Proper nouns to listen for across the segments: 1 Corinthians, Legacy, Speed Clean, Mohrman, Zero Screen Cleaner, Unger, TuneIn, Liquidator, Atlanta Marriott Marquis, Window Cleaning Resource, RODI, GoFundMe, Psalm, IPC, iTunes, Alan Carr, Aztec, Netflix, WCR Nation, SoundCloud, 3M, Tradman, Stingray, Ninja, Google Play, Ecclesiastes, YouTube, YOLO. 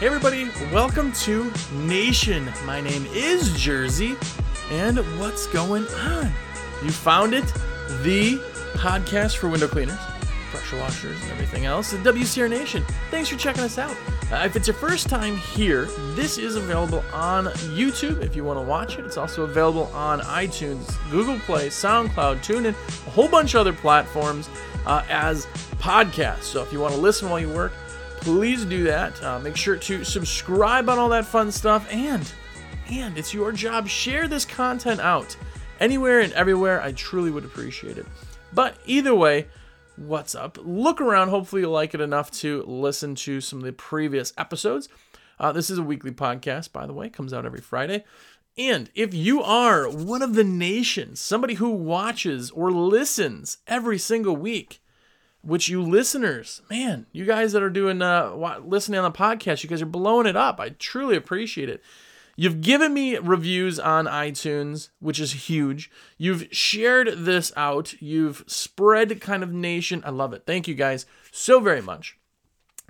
Hey everybody, welcome to Nation. My name is Jersey, and what's going on? You found it, the podcast for window cleaners, pressure washers, and everything else, the WCR Nation. Thanks for checking us out. If it's your first time here, this is available on YouTube if you want to watch it. It's also available on iTunes, Google Play, SoundCloud, TuneIn, a whole bunch of other platforms as podcasts. So if you want to listen while you work, please do that. Make sure to subscribe on all that fun stuff. And it's your job. Share this content out anywhere and everywhere. I truly would appreciate it. But either way, what's up? Look around. Hopefully you'll like it enough to listen to some of the previous episodes. This is a weekly podcast, by the way. It comes out every Friday. And if you are one of the nation, somebody who watches or listens every single week, which you listeners, man, you guys that are doing listening on the podcast, you guys are blowing it up. I truly appreciate it. You've given me reviews on iTunes, which is huge. You've shared this out. You've spread kind of nation. I love it. Thank you guys so very much.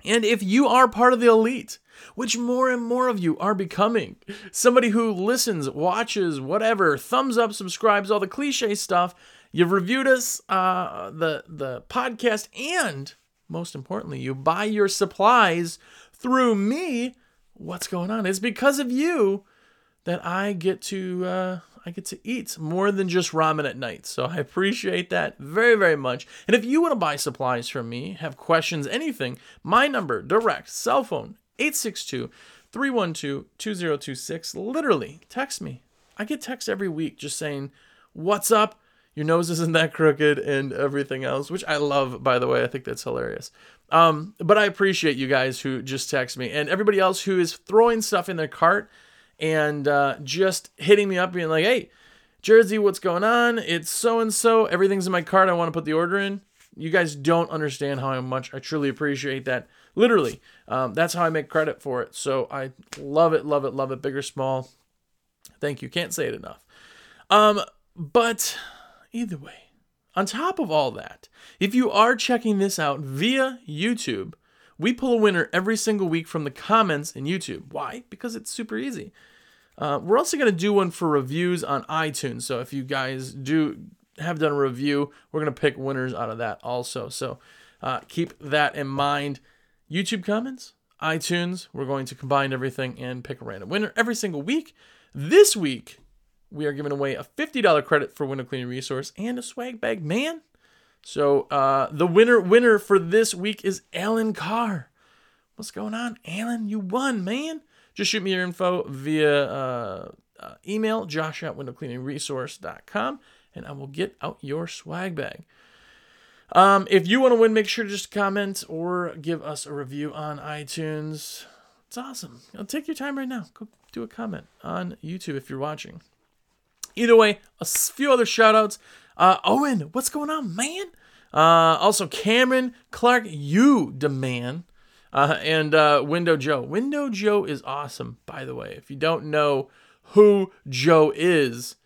And if you are part of the elite, which more and more of you are becoming, somebody who listens, watches, whatever, thumbs up, subscribes, all the cliche stuff, you've reviewed us, the podcast, and most importantly, you buy your supplies through me. What's going on? It's because of you that I get to eat more than just ramen at night. So I appreciate that very, very much. And if you want to buy supplies from me, have questions, anything, my number, direct, cell phone, 862-312-2026. Literally, text me. I get texts every week just saying, what's up? Your nose isn't that crooked and everything else, which I love, by the way. I think that's hilarious. But I appreciate you guys who just text me and everybody else who is throwing stuff in their cart and just hitting me up being like, hey, Jersey, what's going on? It's so-and-so. Everything's in my cart. I want to put the order in. You guys don't understand how much I truly appreciate that. Literally, that's how I make credit for it. So I love it, love it, love it. Big or small. Thank you. Can't say it enough. But either way, on top of all that, if you are checking this out via YouTube, we pull a winner every single week from the comments in YouTube. Why? Because it's super easy. We're also going to do one for reviews on iTunes. So if you guys have done a review, we're going to pick winners out of that also. So keep that in mind. YouTube comments, iTunes, we're going to combine everything and pick a random winner every single week. This week, we are giving away a $50 credit for Window Cleaning Resource and a swag bag, man. So the winner for this week is Alan Carr. What's going on, Alan? You won, man. Just shoot me your info via email, josh@windowcleaningresource.com, and I will get out your swag bag. If you want to win, make sure to just comment or give us a review on iTunes. It's awesome. I'll take your time right now. Go do a comment on YouTube if you're watching. Either way, a few other shout-outs. Owen, what's going on, man? Also, Cameron, Clark, you the man, and Window Joe. Window Joe is awesome, by the way. If you don't know who Joe is,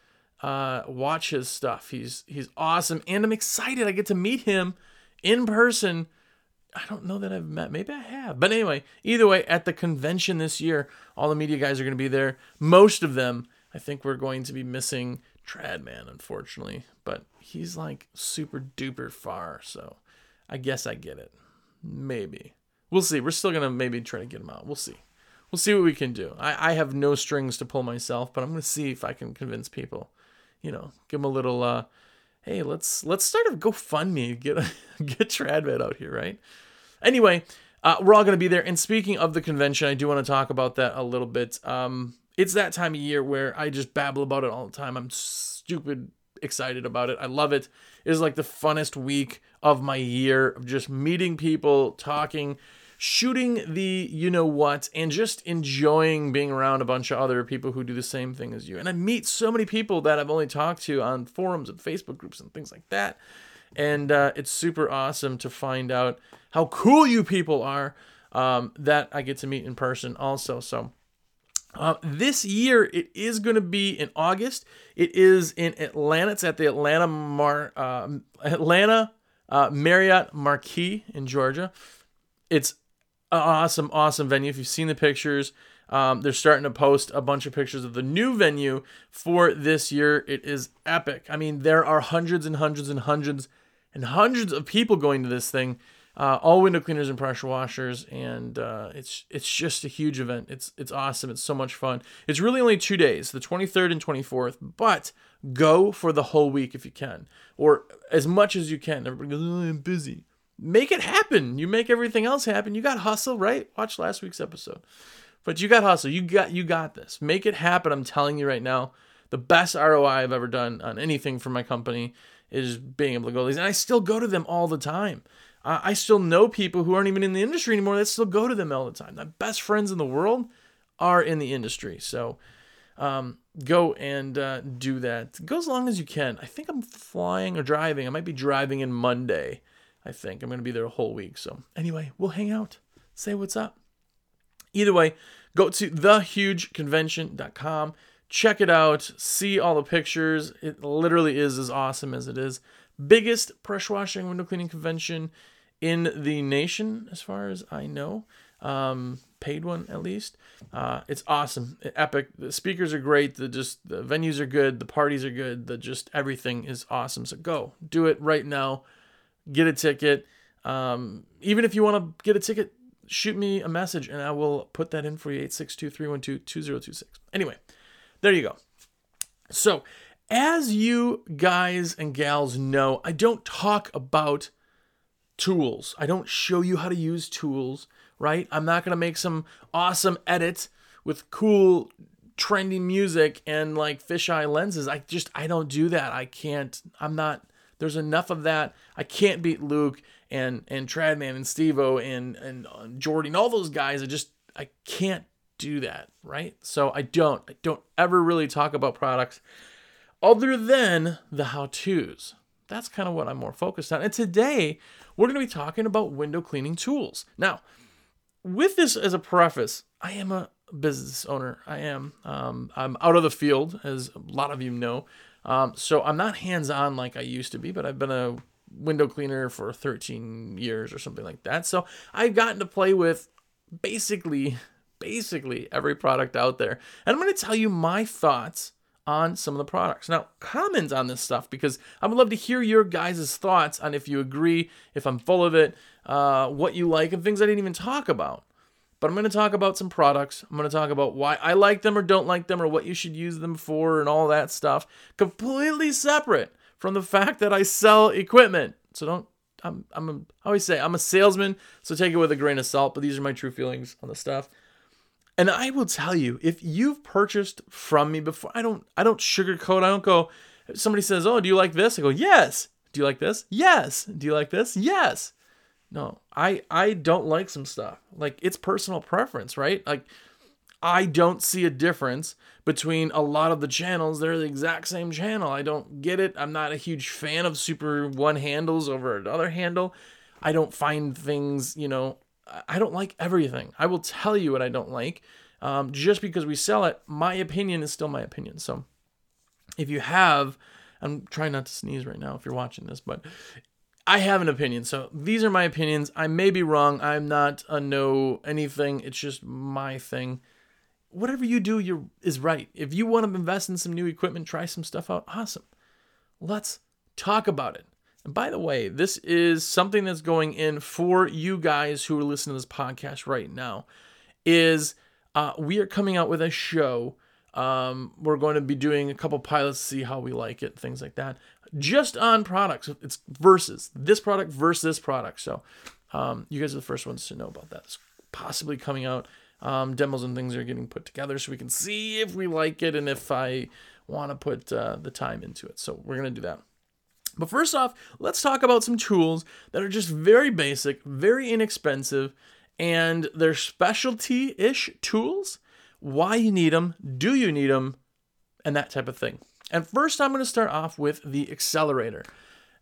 watch his stuff. He's awesome, and I'm excited. I get to meet him in person. I don't know that I've met. Maybe I have. But anyway, either way, at the convention this year, all the media guys are going to be there, most of them. I think we're going to be missing Tradman, unfortunately, but he's like super duper far, so I guess I get it. Maybe. We'll see. We're still going to maybe try to get him out. We'll see. We'll see what we can do. I have no strings to pull myself, but I'm going to see if I can convince people. You know, give them a little, hey, let's start a GoFundMe, get Tradman out here, right? Anyway, we're all going to be there, and speaking of the convention, I do want to talk about that a little bit. It's that time of year where I just babble about it all the time. I'm stupid excited about it. I love it. It is like the funnest week of my year of just meeting people, talking, shooting the you-know-what, and just enjoying being around a bunch of other people who do the same thing as you. And I meet so many people that I've only talked to on forums and Facebook groups and things like that. And it's super awesome to find out how cool you people are that I get to meet in person also. So this year, it is going to be in August. It is in Atlanta. It's at the Atlanta Marriott Marquis in Georgia. It's awesome, awesome venue. If you've seen the pictures, they're starting to post a bunch of pictures of the new venue for this year. It is epic. I mean, there are hundreds and hundreds and hundreds and hundreds of people going to this thing, all window cleaners and pressure washers, and it's just a huge event. It's awesome. It's so much fun. It's really only 2 days, the 23rd and 24th, but go for the whole week if you can, or as much as you can. Everybody goes, oh, I'm busy. Make it happen. You make everything else happen. You got hustle, right? Watch last week's episode. But you got hustle. You got this. Make it happen. I'm telling you right now, the best ROI I've ever done on anything for my company is being able to go to these. And I still go to them all the time. I still know people who aren't even in the industry anymore that still go to them all the time. My best friends in the world are in the industry. So go and do that. Go as long as you can. I think I'm flying or driving. I might be driving in Monday. I think I'm going to be there a whole week. So anyway, we'll hang out, say what's up. Either way, go to thehugeconvention.com, check it out, see all the pictures. It literally is as awesome as it is. Biggest pressure washing window cleaning convention in the nation, as far as I know. Paid one, at least. It's awesome, epic. The speakers are great. The venues are good. The parties are good. Everything is awesome. So go do it right now. Get a ticket. Even if you want to get a ticket, shoot me a message and I will put that in for you. 862-312-2026. Anyway, there you go. So as you guys and gals know, I don't talk about tools. I don't show you how to use tools, right? I'm not going to make some awesome edit with cool, trendy music and like fisheye lenses. I don't do that. There's enough of that. I can't beat Luke and Tradman and Steve-O and Jordy and all those guys. I can't do that, right? So I don't ever really talk about products other than the how-tos. That's kind of what I'm more focused on. And today, we're going to be talking about window cleaning tools. Now, with this as a preface, I am a business owner. I'm out of the field, as a lot of you know. So I'm not hands-on like I used to be, but I've been a window cleaner for 13 years or something like that. So I've gotten to play with basically every product out there. And I'm going to tell you my thoughts on some of the products. Now, comment on this stuff, because I would love to hear your guys' thoughts on if you agree, if I'm full of it, what you like, and things I didn't even talk about. But I'm going to talk about some products. I'm going to talk about why I like them or don't like them or what you should use them for and all that stuff. Completely separate from the fact that I sell equipment. So I always say I'm a salesman, so take it with a grain of salt, but these are my true feelings on the stuff. And I will tell you, if you've purchased from me before, I don't sugarcoat. I don't go, if somebody says, "Oh, do you like this?" I go, "Yes." "Do you like this?" "Yes." "Do you like this?" "Yes." No, I don't like some stuff. Like, it's personal preference, right? Like, I don't see a difference between a lot of the channels. They're the exact same channel. I don't get it. I'm not a huge fan of Super One handles over another handle. I don't find things, I don't like everything. I will tell you what I don't like. Just because we sell it, my opinion is still my opinion. So if you have, I'm trying not to sneeze right now if you're watching this, but I have an opinion, so these are my opinions. I may be wrong. I'm not a no anything. It's just my thing. Whatever you do, is right. If you want to invest in some new equipment, try some stuff out. Awesome. Let's talk about it. And by the way, this is something that's going in for you guys who are listening to this podcast right now. We are coming out with a show. We're going to be doing a couple pilots to see how we like it, things like that. Just on products. It's versus this product versus this product. So you guys are the first ones to know about that. It's possibly coming out. Demos and things are getting put together so we can see if we like it and if I want to put the time into it. So we're going to do that. But first off, let's talk about some tools that are just very basic, very inexpensive, and they're specialty-ish tools. Why you need them, do you need them, and that type of thing. And first, I'm going to start off with the accelerator.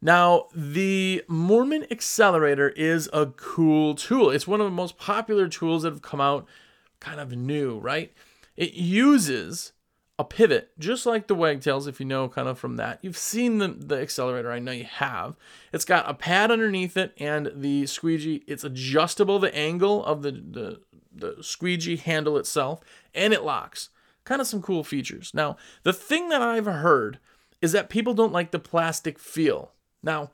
Now, the Mohrman accelerator is a cool tool. It's one of the most popular tools that have come out kind of new, right? It uses a pivot, just like the wagtails, if you know, kind of from that. You've seen the accelerator, I know you have. It's got a pad underneath it and the squeegee. It's adjustable, the angle of the squeegee handle itself, and it locks. Kind of some cool features. Now, the thing that I've heard is that people don't like the plastic feel. Now,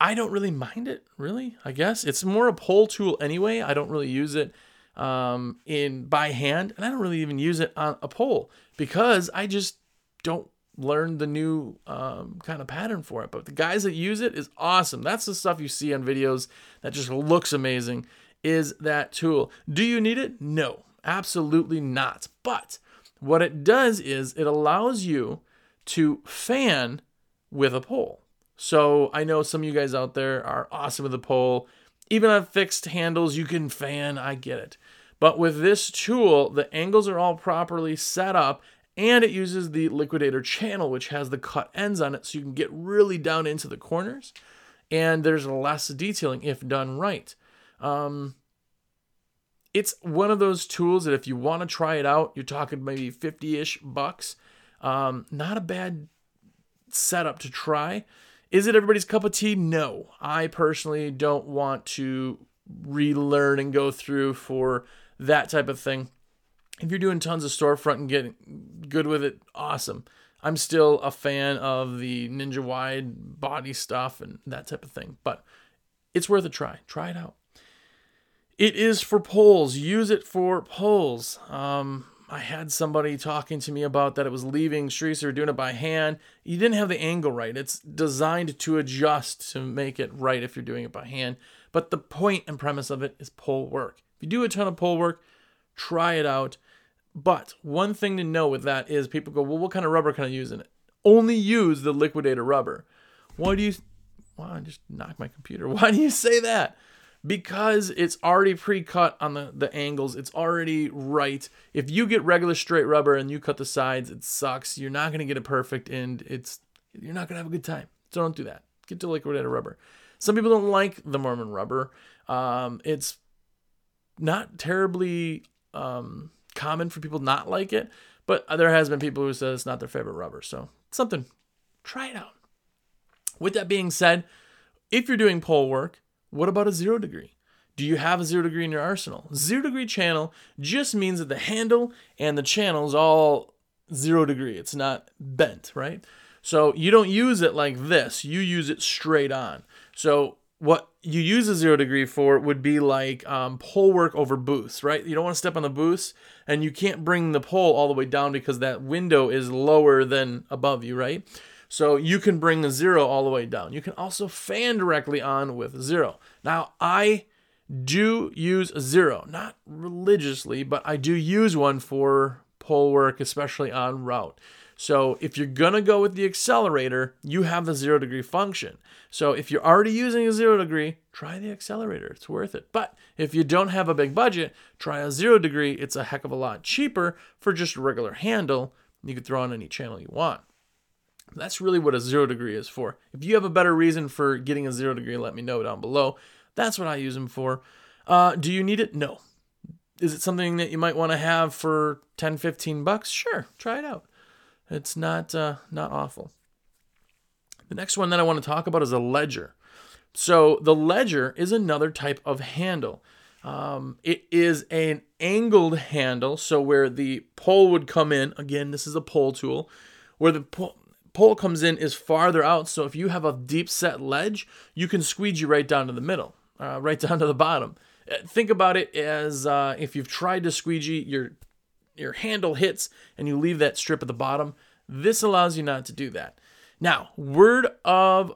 I don't really mind it, really, I guess. It's more a pole tool anyway. I don't really use it by hand, and I don't really even use it on a pole because I just don't learn the new kind of pattern for it. But the guys that use it is awesome. That's the stuff you see on videos that just looks amazing, is that tool. Do you need it? No, absolutely not. But what it does is it allows you to fan with a pole. So I know some of you guys out there are awesome with the pole. Even on fixed handles, you can fan, I get it. But with this tool, the angles are all properly set up, and it uses the Liquidator channel, which has the cut ends on it, so you can get really down into the corners, and there's less detailing if done right. It's one of those tools that if you want to try it out, you're talking maybe 50-ish bucks. Not a bad setup to try. Is it everybody's cup of tea? No. I personally don't want to relearn and go through for that type of thing. If you're doing tons of storefront and getting good with it, awesome. I'm still a fan of the Ninja wide body stuff and that type of thing, but it's worth a try. Try it out. It is for poles. Use it for poles. I had somebody talking to me about that. It was leaving streets. They were doing it by hand. You didn't have the angle right. It's designed to adjust to make it right if you're doing it by hand. But the point and premise of it is pole work. If you do a ton of pole work, try it out. But one thing to know with that is people go, well, what kind of rubber can I use in it? Only use the Liquidator rubber. Wow, I just knocked my computer. Why do you say that? Because it's already pre-cut on the angles. It's already right. If you get regular straight rubber and you cut the sides, it sucks. You're not going to get it perfect, and you're not going to have a good time. So don't do that. Get to Liquidator rubber. Some people don't like the Mohrman rubber. It's not terribly common for people not like it, but there has been people who said it's not their favorite rubber. So something. Try it out. With that being said, if you're doing pole work, what about a 0 degree? Do you have a 0 degree in your arsenal? 0 degree channel just means that the handle and the channel is all 0 degree. It's not bent, right? So you don't use it like this. You use it straight on. So what you use a 0 degree for would be like pole work over booths, right? You don't want to step on the booths, and you can't bring the pole all the way down because that window is lower than above you, right? So you can bring the 0 all the way down. You can also fan directly on with 0. Now, I do use a 0, not religiously, but I do use one for pole work, especially on route. So if you're going to go with the accelerator, you have the 0 degree function. So if you're already using a 0 degree, try the accelerator. It's worth it. But if you don't have a big budget, try a 0 degree. It's a heck of a lot cheaper for just a regular handle. You can throw on any channel you want. That's really what a 0 degree is for. If you have a better reason for getting a 0 degree, let me know down below. That's what I use them for. Do you need it? No. Is it something that you might want to have for 10, 15 bucks? Sure. Try it out. It's not awful. The next one that I want to talk about is a ledger. So the ledger is another type of handle. It is an angled handle. So where the pole would come in, again, this is a pole tool, where the pole comes in is farther out, so if you have a deep set ledge, you can squeegee right down to the middle, right down to the bottom. Think about it as if you've tried to squeegee, your handle hits and you leave that strip at the bottom. This allows you not to do that. Now, word of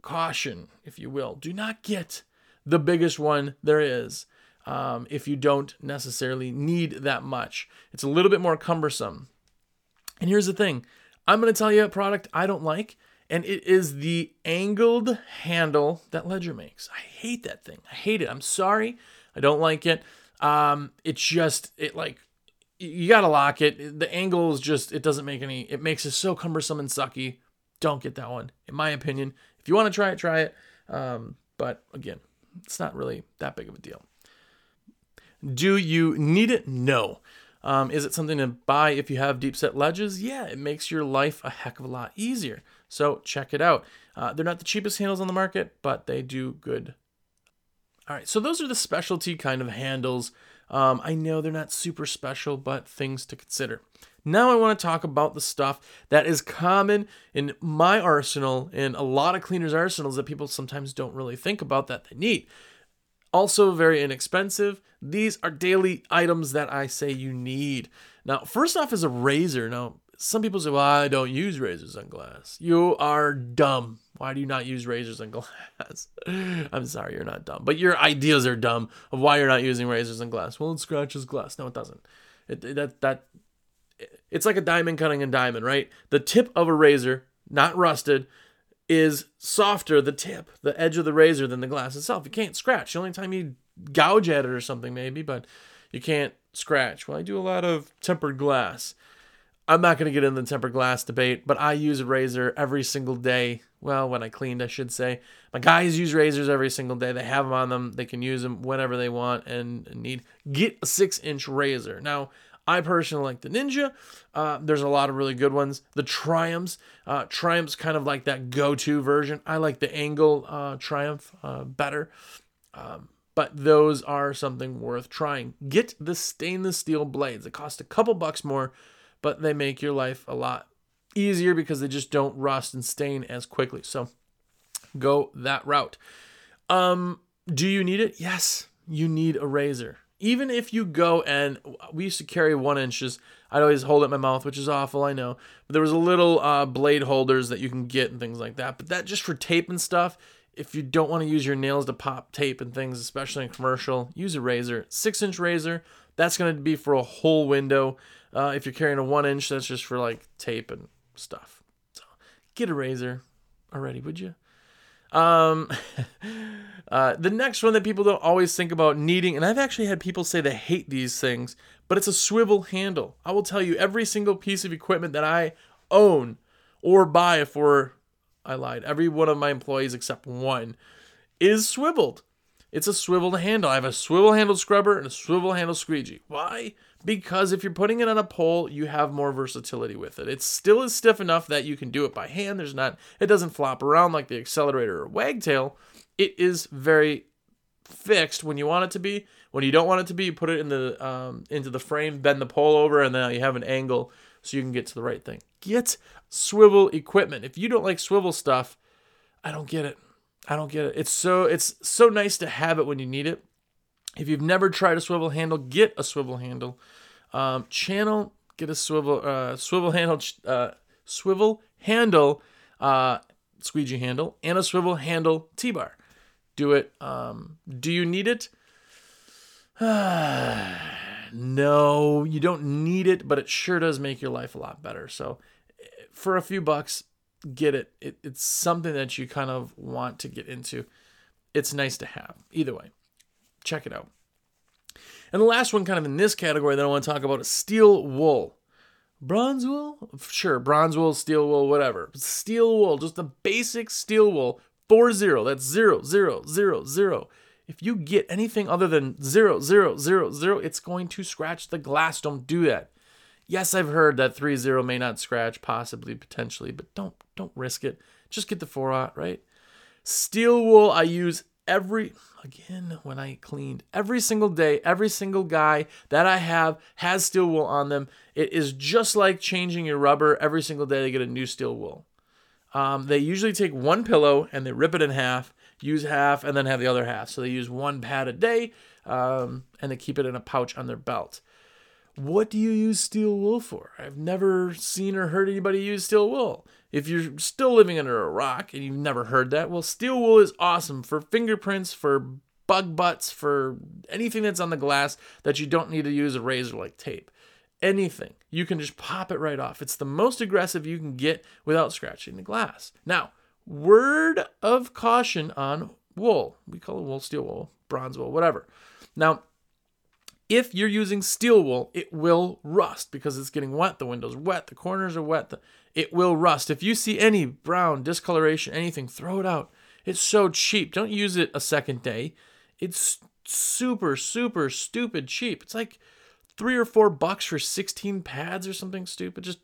caution, if you will, do not get the biggest one there is if you don't necessarily need that much. It's a little bit more cumbersome. And here's the thing. I'm going to tell you a product I don't like, and it is the angled handle that Ledger makes. I hate that thing. I hate it. I'm sorry. I don't like it. You got to lock it. The angle is just, it makes it so cumbersome and sucky. Don't get that one, in my opinion. If you want to try it. But again, it's not really that big of a deal. Do you need it? No. Is it something to buy if you have deep set ledges? Yeah, it makes your life a heck of a lot easier. So check it out. They're not the cheapest handles on the market, but they do good. All right, so those are the specialty kind of handles. I know they're not super special, but things to consider. Now I want to talk about the stuff that is common in my arsenal and a lot of cleaners' arsenals that people sometimes don't really think about that they need. Also very inexpensive. These are daily items that I say you need. Now, first off is a razor. Now, some people say, well, I don't use razors on glass. You are dumb. Why do you not use razors on glass? I'm sorry, you're not dumb. But your ideas are dumb of why you're not using razors on glass. Well, it scratches glass. No, it doesn't. It's like a diamond cutting a diamond, right? The tip of a razor, not rusted, is softer, the tip, the edge of the razor, than the glass itself. You can't scratch. The only time you gouge at it or something maybe, but you can't scratch. Well, I do a lot of tempered glass. I'm not going to get into the tempered glass debate, but I use a razor every single day. Well, when I cleaned, I should say. My guys use razors every single day. They have them on them. They can use them whenever they want and need. Get a 6-inch razor. Now, I personally like the Ninja. There's a lot of really good ones. The Triumphs. Triumph's kind of like that go-to version. I like the angle Triumph better. But those are something worth trying. Get the stainless steel blades. It costs a couple bucks more, but they make your life a lot easier because they just don't rust and stain as quickly. So go that route. Do you need it? Yes, you need a razor. Even if you go and we used to carry 1-inches, I'd always hold it in my mouth, which is awful, I know. But there was a little blade holders that you can get and things like that. But that just for tape and stuff, if you don't want to use your nails to pop tape and things, especially in commercial, use a razor. 6-inch razor, that's going to be for a whole window. If you're carrying a 1-inch, that's just for like tape and stuff. So get a razor already, would you? The next one that people don't always think about needing, and I've actually had people say they hate these things, but it's a swivel handle. I will tell you every single piece of equipment that I own or buy for, I lied, every one of my employees except one is swiveled. It's a swivel handle. I have a swivel handle scrubber and a swivel handle squeegee. Why? Because if you're putting it on a pole, you have more versatility with it. It still is stiff enough that you can do it by hand. It doesn't flop around like the accelerator or wagtail. It is very fixed when you want it to be. When you don't want it to be, you put it in the into the frame, bend the pole over, and then you have an angle so you can get to the right thing. Get swivel equipment. If you don't like swivel stuff, I don't get it. It's so nice to have it when you need it. If you've never tried a swivel handle, get a swivel handle. Get a swivel handle, squeegee handle, and a swivel handle T-bar. Do it. Do you need it? No, you don't need it, but it sure does make your life a lot better. So for a few bucks, get it. It's something that you kind of want to get into. It's nice to have. Either way, check it out. And the last one kind of in this category that I want to talk about is steel wool. Bronze wool? Sure, bronze wool, steel wool, whatever. Steel wool, just the basic steel wool, 40. That's 0000. If you get anything other than 0000, it's going to scratch the glass. Don't do that. Yes, I've heard that 30 may not scratch, possibly, potentially, but don't risk it. Just get the 4-aught, right? Steel wool I use when I cleaned, every single day, every single guy that I have has steel wool on them. It is just like changing your rubber. Every single day they get a new steel wool. They usually take one pillow and they rip it in half, use half, and then have the other half. So they use one pad a day, and they keep it in a pouch on their belt. What do you use steel wool for? I've never seen or heard anybody use steel wool. If you're still living under a rock and you've never heard that, well, steel wool is awesome for fingerprints, for bug butts, for anything that's on the glass that you don't need to use a razor like tape. Anything. You can just pop it right off. It's the most aggressive you can get without scratching the glass. Now, word of caution on wool. We call it wool, steel wool, bronze wool, whatever. Now, if you're using steel wool, it will rust because it's getting wet. The window's wet. The corners are wet. It will rust. If you see any brown discoloration, anything, throw it out. It's so cheap. Don't use it a second day. It's super, super stupid cheap. It's like $3 or $4 for 16 pads or something stupid. Just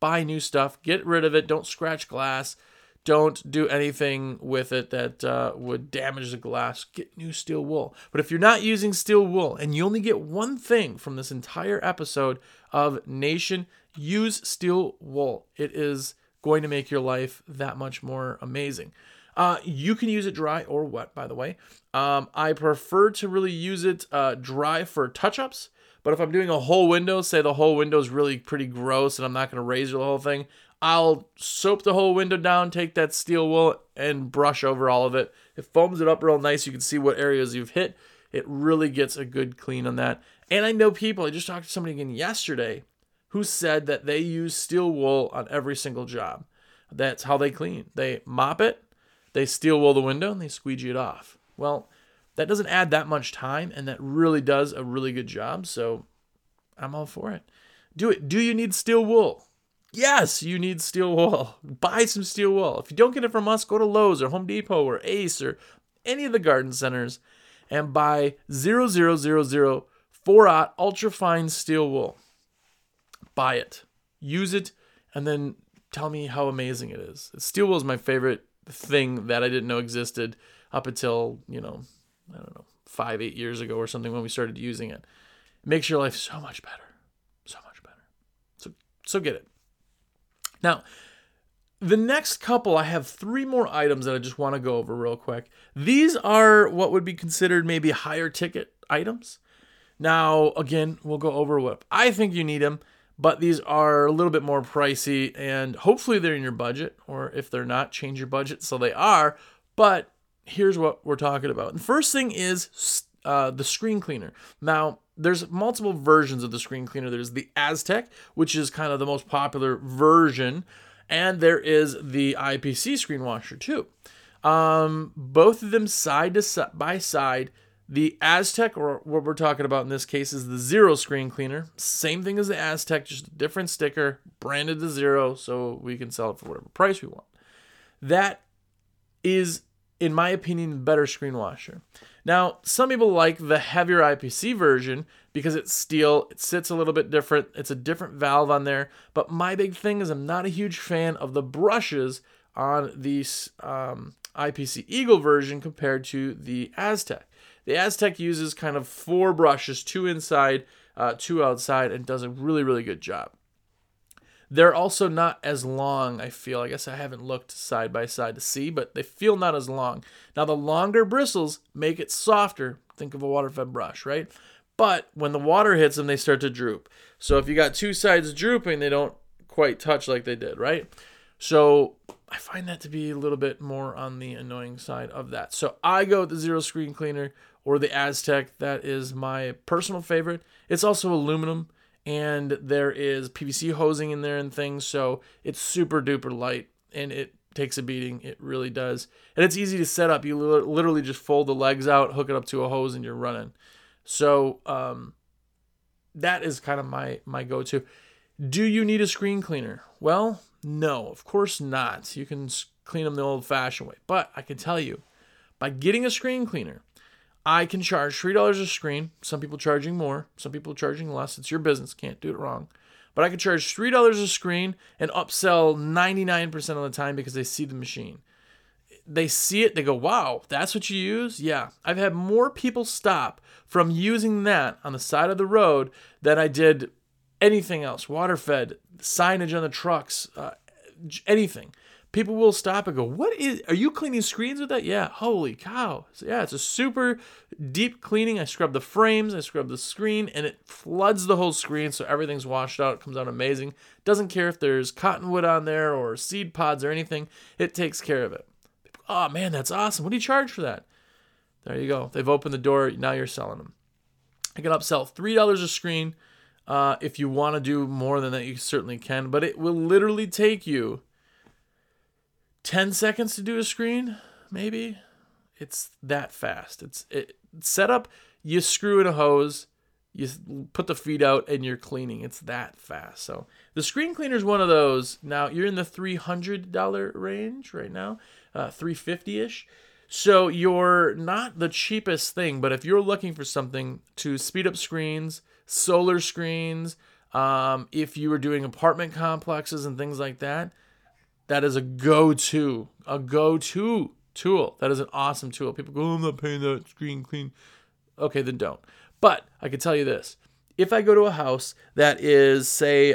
buy new stuff. Get rid of it. Don't scratch glass. Don't do anything with it that would damage the glass. Get new steel wool. But if you're not using steel wool and you only get one thing from this entire episode of Nation, use steel wool. It is going to make your life that much more amazing. You can use it dry or wet, by the way. I prefer to really use it dry for touch-ups. But if I'm doing a whole window, say the whole window is really pretty gross and I'm not going to razor the whole thing, I'll soap the whole window down, take that steel wool, and brush over all of it. It foams it up real nice. You can see what areas you've hit. It really gets a good clean on that. And I know people, I just talked to somebody again yesterday who said that they use steel wool on every single job. That's how they clean. They mop it, they steel wool the window, and they squeegee it off. Well, that doesn't add that much time, and that really does a really good job, so I'm all for it. Do it. Do you need steel wool? Yes, you need steel wool. Buy some steel wool. If you don't get it from us, go to Lowe's or Home Depot or Ace or any of the garden centers and buy 00004 ultrafine steel wool. Buy it. Use it, and then tell me how amazing it is. Steel wool is my favorite thing that I didn't know existed up until, I don't know, 5-8 years ago or something when we started using it. It makes your life so much better. So much better. So get it. Now, the next couple, I have 3 more items that I just want to go over real quick. These are what would be considered maybe higher ticket items. Now, again, we'll go over what I think you need them, but these are a little bit more pricey, and hopefully they're in your budget, or if they're not, change your budget so they are, but here's what we're talking about. The first thing is the screen cleaner. Now, there's multiple versions of the screen cleaner. There's the Aztec, which is kind of the most popular version, and there is the IPC screen washer too. Both of them side to by side. The Aztec, or what we're talking about in this case, is the Zero Screen Cleaner. Same thing as the Aztec, just a different sticker, branded to Zero, so we can sell it for whatever price we want. That is, in my opinion, the better screen washer. Now, some people like the heavier IPC version because it's steel, it sits a little bit different, it's a different valve on there, but my big thing is I'm not a huge fan of the brushes on the IPC Eagle version compared to the Aztec. The Aztec uses kind of 4 brushes, 2 inside, 2 outside, and does a really, really good job. They're also not as long, I feel. I guess I haven't looked side by side to see, but they feel not as long. Now, the longer bristles make it softer. Think of a water-fed brush, right? But when the water hits them, they start to droop. So if you got 2 sides drooping, they don't quite touch like they did, right? So I find that to be a little bit more on the annoying side of that. So I go with the Zero Screen Cleaner or the Aztec. That is my personal favorite. It's also aluminum. And there is PVC hosing in there and things, so it's super duper light, and it takes a beating. It really does. And it's easy to set up. You literally just fold the legs out, hook it up to a hose, and you're running. So that is kind of my go-to. Do you need a screen cleaner? Well, no, of course not. You can clean them the old-fashioned way. But I can tell you, by getting a screen cleaner, I can charge $3 a screen. Some people charging more. Some people charging less. It's your business. Can't do it wrong. But I can charge $3 a screen and upsell 99% of the time because they see the machine. They see it. They go, wow, that's what you use? Yeah. I've had more people stop from using that on the side of the road than I did anything else. Water fed, signage on the trucks, anything. People will stop and go, are you cleaning screens with that? Yeah, holy cow. So yeah, it's a super deep cleaning. I scrub the frames, I scrub the screen, and it floods the whole screen, so everything's washed out. It comes out amazing. Doesn't care if there's cottonwood on there or seed pods or anything. It takes care of it. People, oh, man, that's awesome. What do you charge for that? There you go. They've opened the door. Now you're selling them. I can upsell $3 a screen. If you want to do more than that, you certainly can, but it will literally take you 10 seconds to do a screen, maybe. It's that fast. Set up, you screw in a hose, you put the feet out, and you're cleaning. It's that fast. So the screen cleaner is one of those. Now, you're in the $300 range right now, $350-ish. So you're not the cheapest thing, but if you're looking for something to speed up screens, solar screens, if you were doing apartment complexes and things like that, that is a go-to tool. That is an awesome tool. People go, oh, I'm not paying that screen clean. Okay, then don't. But I can tell you this. If I go to a house that is, say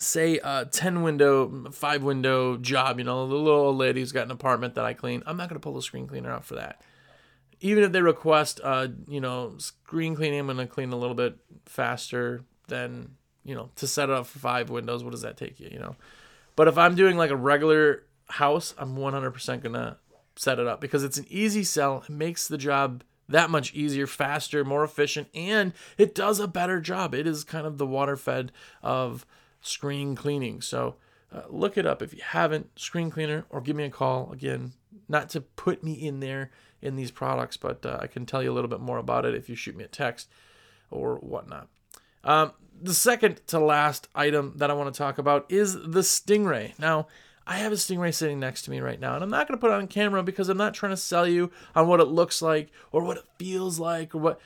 10-window, 5-window job, you know, the little old lady who's got an apartment that I clean, I'm not going to pull the screen cleaner out for that. Even if they request, screen cleaning, I'm going to clean a little bit faster than, to set it up for 5 windows, what does that take you, But if I'm doing like a regular house, I'm 100% going to set it up because it's an easy sell. It makes the job that much easier, faster, more efficient, and it does a better job. It is kind of the water fed of screen cleaning. So look it up if you haven't, screen cleaner, or give me a call. Again, not to put me in there in these products, but I can tell you a little bit more about it if you shoot me a text or whatnot. The second to last item that I want to talk about is the Stingray. Now, I have a Stingray sitting next to me right now, and I'm not going to put it on camera because I'm not trying to sell you on what it looks like or what it feels like or what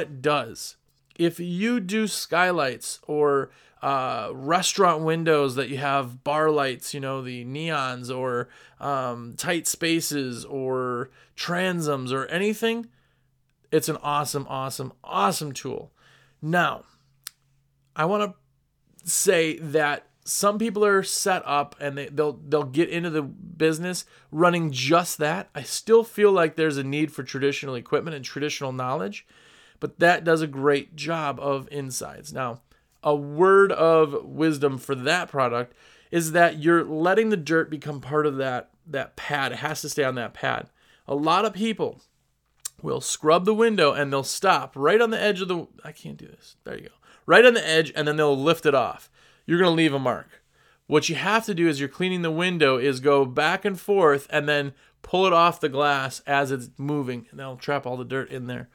it does. If you do skylights or restaurant windows that you have bar lights, the neons or tight spaces or transoms or anything, it's an awesome, awesome, awesome tool. Now, I want to say that some people are set up and they'll get into the business running just that. I still feel like there's a need for traditional equipment and traditional knowledge, but that does a great job of insides. Now, a word of wisdom for that product is that you're letting the dirt become part of that pad. It has to stay on that pad. A lot of people will scrub the window and they'll stop right on the edge of the... I can't do this. There you go. Right on the edge, and then they'll lift it off. You're going to leave a mark. What you have to do as you're cleaning the window is go back and forth and then pull it off the glass as it's moving. And that'll trap all the dirt in there.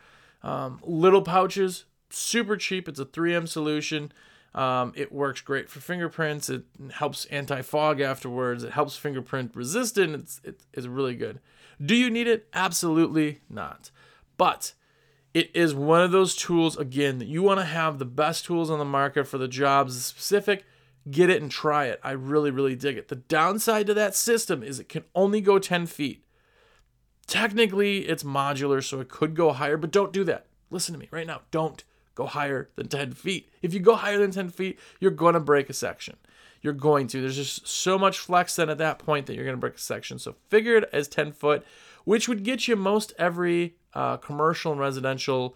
Little pouches, super cheap. It's a 3M solution. It works great for fingerprints. It helps anti-fog afterwards. It helps fingerprint resistant. It's really good. Do you need it? Absolutely not. But it is one of those tools, again, that you want to have the best tools on the market for the jobs specific. Get it and try it. I really, really dig it. The downside to that system is it can only go 10 feet. Technically, it's modular, so it could go higher, but don't do that. Listen to me right now. Don't go higher than 10 feet. If you go higher than 10 feet, you're going to break a section. You're going to. There's just so much flex then at that point that you're going to break a section. So figure it as 10 foot, which would get you most every commercial and residential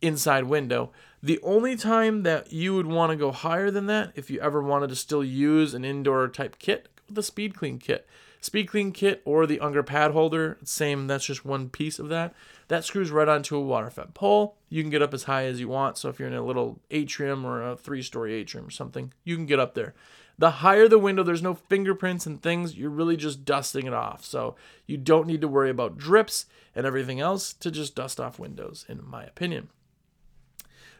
inside window. The only time that you would want to go higher than that, if you ever wanted to still use an indoor type kit, go with the Speed Clean kit. Speed Clean kit or the Unger pad holder, same, that's just one piece of that. That screws right onto a water-fed pole. You can get up as high as you want, so if you're in a little atrium or a 3-story atrium or something, you can get up there. The higher the window, there's no fingerprints and things. You're really just dusting it off. So you don't need to worry about drips and everything else to just dust off windows, in my opinion.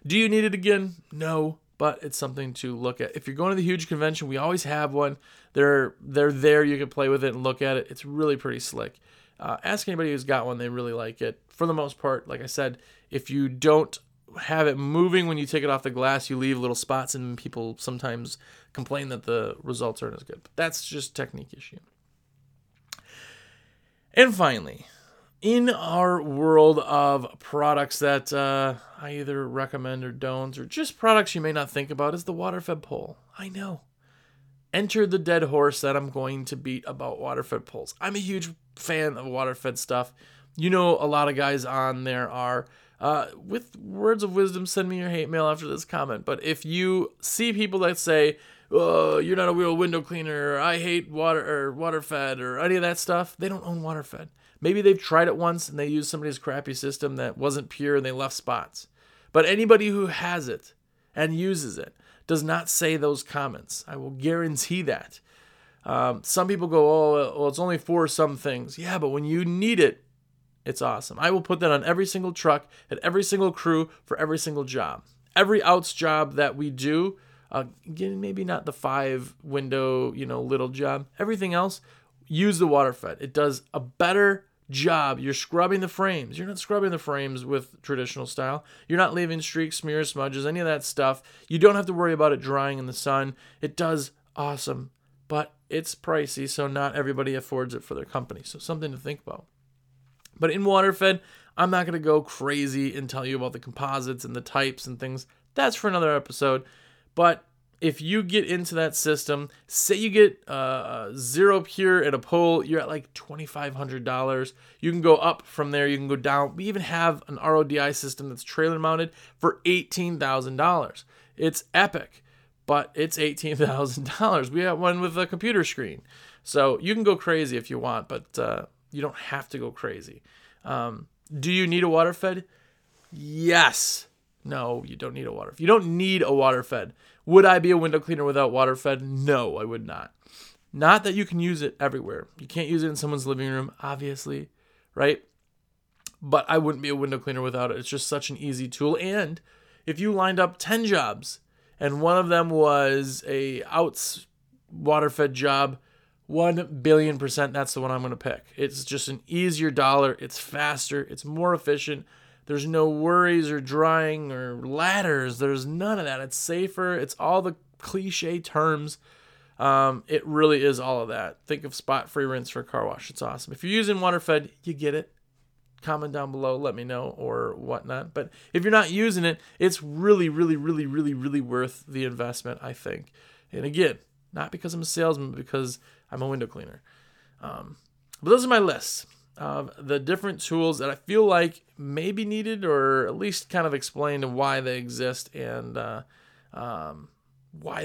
Do you need it again? No, but it's something to look at. If you're going to the huge convention, we always have one. They're there. You can play with it and look at it. It's really pretty slick. Ask anybody who's got one. They really like it. For the most part, like I said, if you don't have it moving when you take it off the glass, you leave little spots, and people sometimes complain that the results aren't as good. But that's just a technique issue. And finally, in our world of products that I either recommend or don't, or just products you may not think about, is the water-fed pole. I know. Enter the dead horse that I'm going to beat about water-fed poles. I'm a huge fan of water-fed stuff. A lot of guys on there are. With words of wisdom, send me your hate mail after this comment. But if you see people that say, oh, you're not a real window cleaner, or I hate water or water-fed or any of that stuff, they don't own water-fed. Maybe they've tried it once and they used somebody's crappy system that wasn't pure and they left spots. But anybody who has it and uses it does not say those comments. I will guarantee that. Some people go, oh, well, it's only for some things. Yeah, but when you need it, it's awesome. I will put that on every single truck, at every single crew, for every single job. Every outs job that we do, again, maybe not the 5-window, little job. Everything else, use the water fed. It does a better job. You're scrubbing the frames. You're not scrubbing the frames with traditional style. You're not leaving streaks, smears, smudges, any of that stuff. You don't have to worry about it drying in the sun. It does awesome, but it's pricey, so not everybody affords it for their company. So something to think about. But in Waterfed, I'm not going to go crazy and tell you about the composites and the types and things. That's for another episode. But if you get into that system, say you get Zero Pure at a pull, you're at like $2,500. You can go up from there. You can go down. We even have an RODI system that's trailer mounted for $18,000. It's epic, but it's $18,000. We have one with a computer screen. So you can go crazy if you want, but you don't have to go crazy. Do you need a water fed? Yes. No, you don't need a water. You don't need a water fed. Would I be a window cleaner without water fed? No, I would not. Not that you can use it everywhere. You can't use it in someone's living room, obviously, right? But I wouldn't be a window cleaner without it. It's just such an easy tool. And if you lined up 10 jobs and one of them was a outs water fed job, 1,000,000,000%, that's the one I'm going to pick. It's just an easier dollar. It's faster. It's more efficient. There's no worries or drying or ladders. There's none of that. It's safer. It's all the cliche terms. It really is all of that. Think of spot-free rinse for car wash. It's awesome. If you're using Waterfed, you get it. Comment down below. Let me know or whatnot. But if you're not using it, it's really, really, really, really, really worth the investment, I think. And again, not because I'm a salesman, but because I'm a window cleaner. But those are my lists of the different tools that I feel like may be needed, or at least kind of explained why they exist and why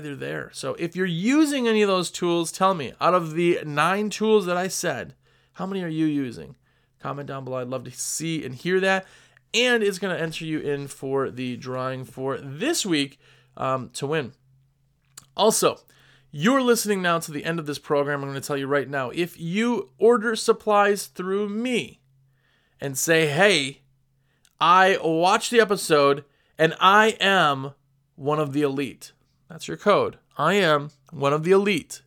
they're there. So if you're using any of those tools, tell me, out of the 9 tools that I said, how many are you using? Comment down below. I'd love to see and hear that. And it's going to enter you in for the drawing for this week to win. Also, you're listening now to the end of this program. I'm going to tell you right now, if you order supplies through me and say, hey, I watched the episode and I am one of the elite. That's your code. I am one of the elite.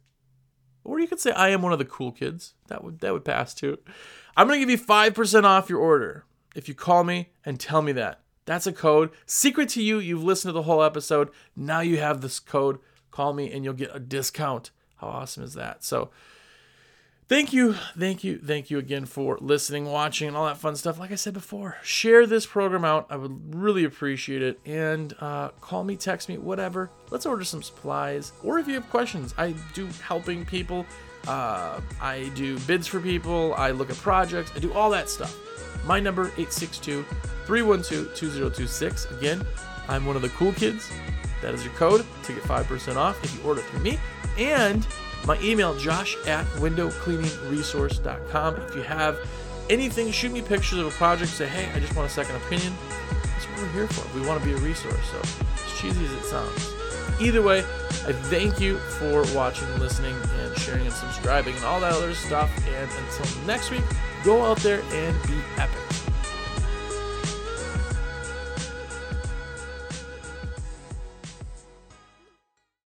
Or you could say I am one of the cool kids. That would pass too. I'm going to give you 5% off your order if you call me and tell me that. That's a code. Secret to you. You've listened to the whole episode. Now you have this code. Call me and you'll get a discount. How awesome is that? So thank you again for listening, watching, and all that fun stuff. Like I said before, share this program out. I would really appreciate it. And call me, text me, whatever. Let's order some supplies. Or if you have questions, I do helping people. I do bids for people. I look at projects. I do all that stuff. My number, 862-312-2026. Again, I'm one of the cool kids. That is your code to get 5% off if you order through me. And my email, josh@windowcleaningresource.com. If you have anything, shoot me pictures of a project. Say, hey, I just want a second opinion. That's what we're here for. We want to be a resource. So as cheesy as it sounds. Either way, I thank you for watching, listening, and sharing and subscribing and all that other stuff. And until next week, go out there and be epic.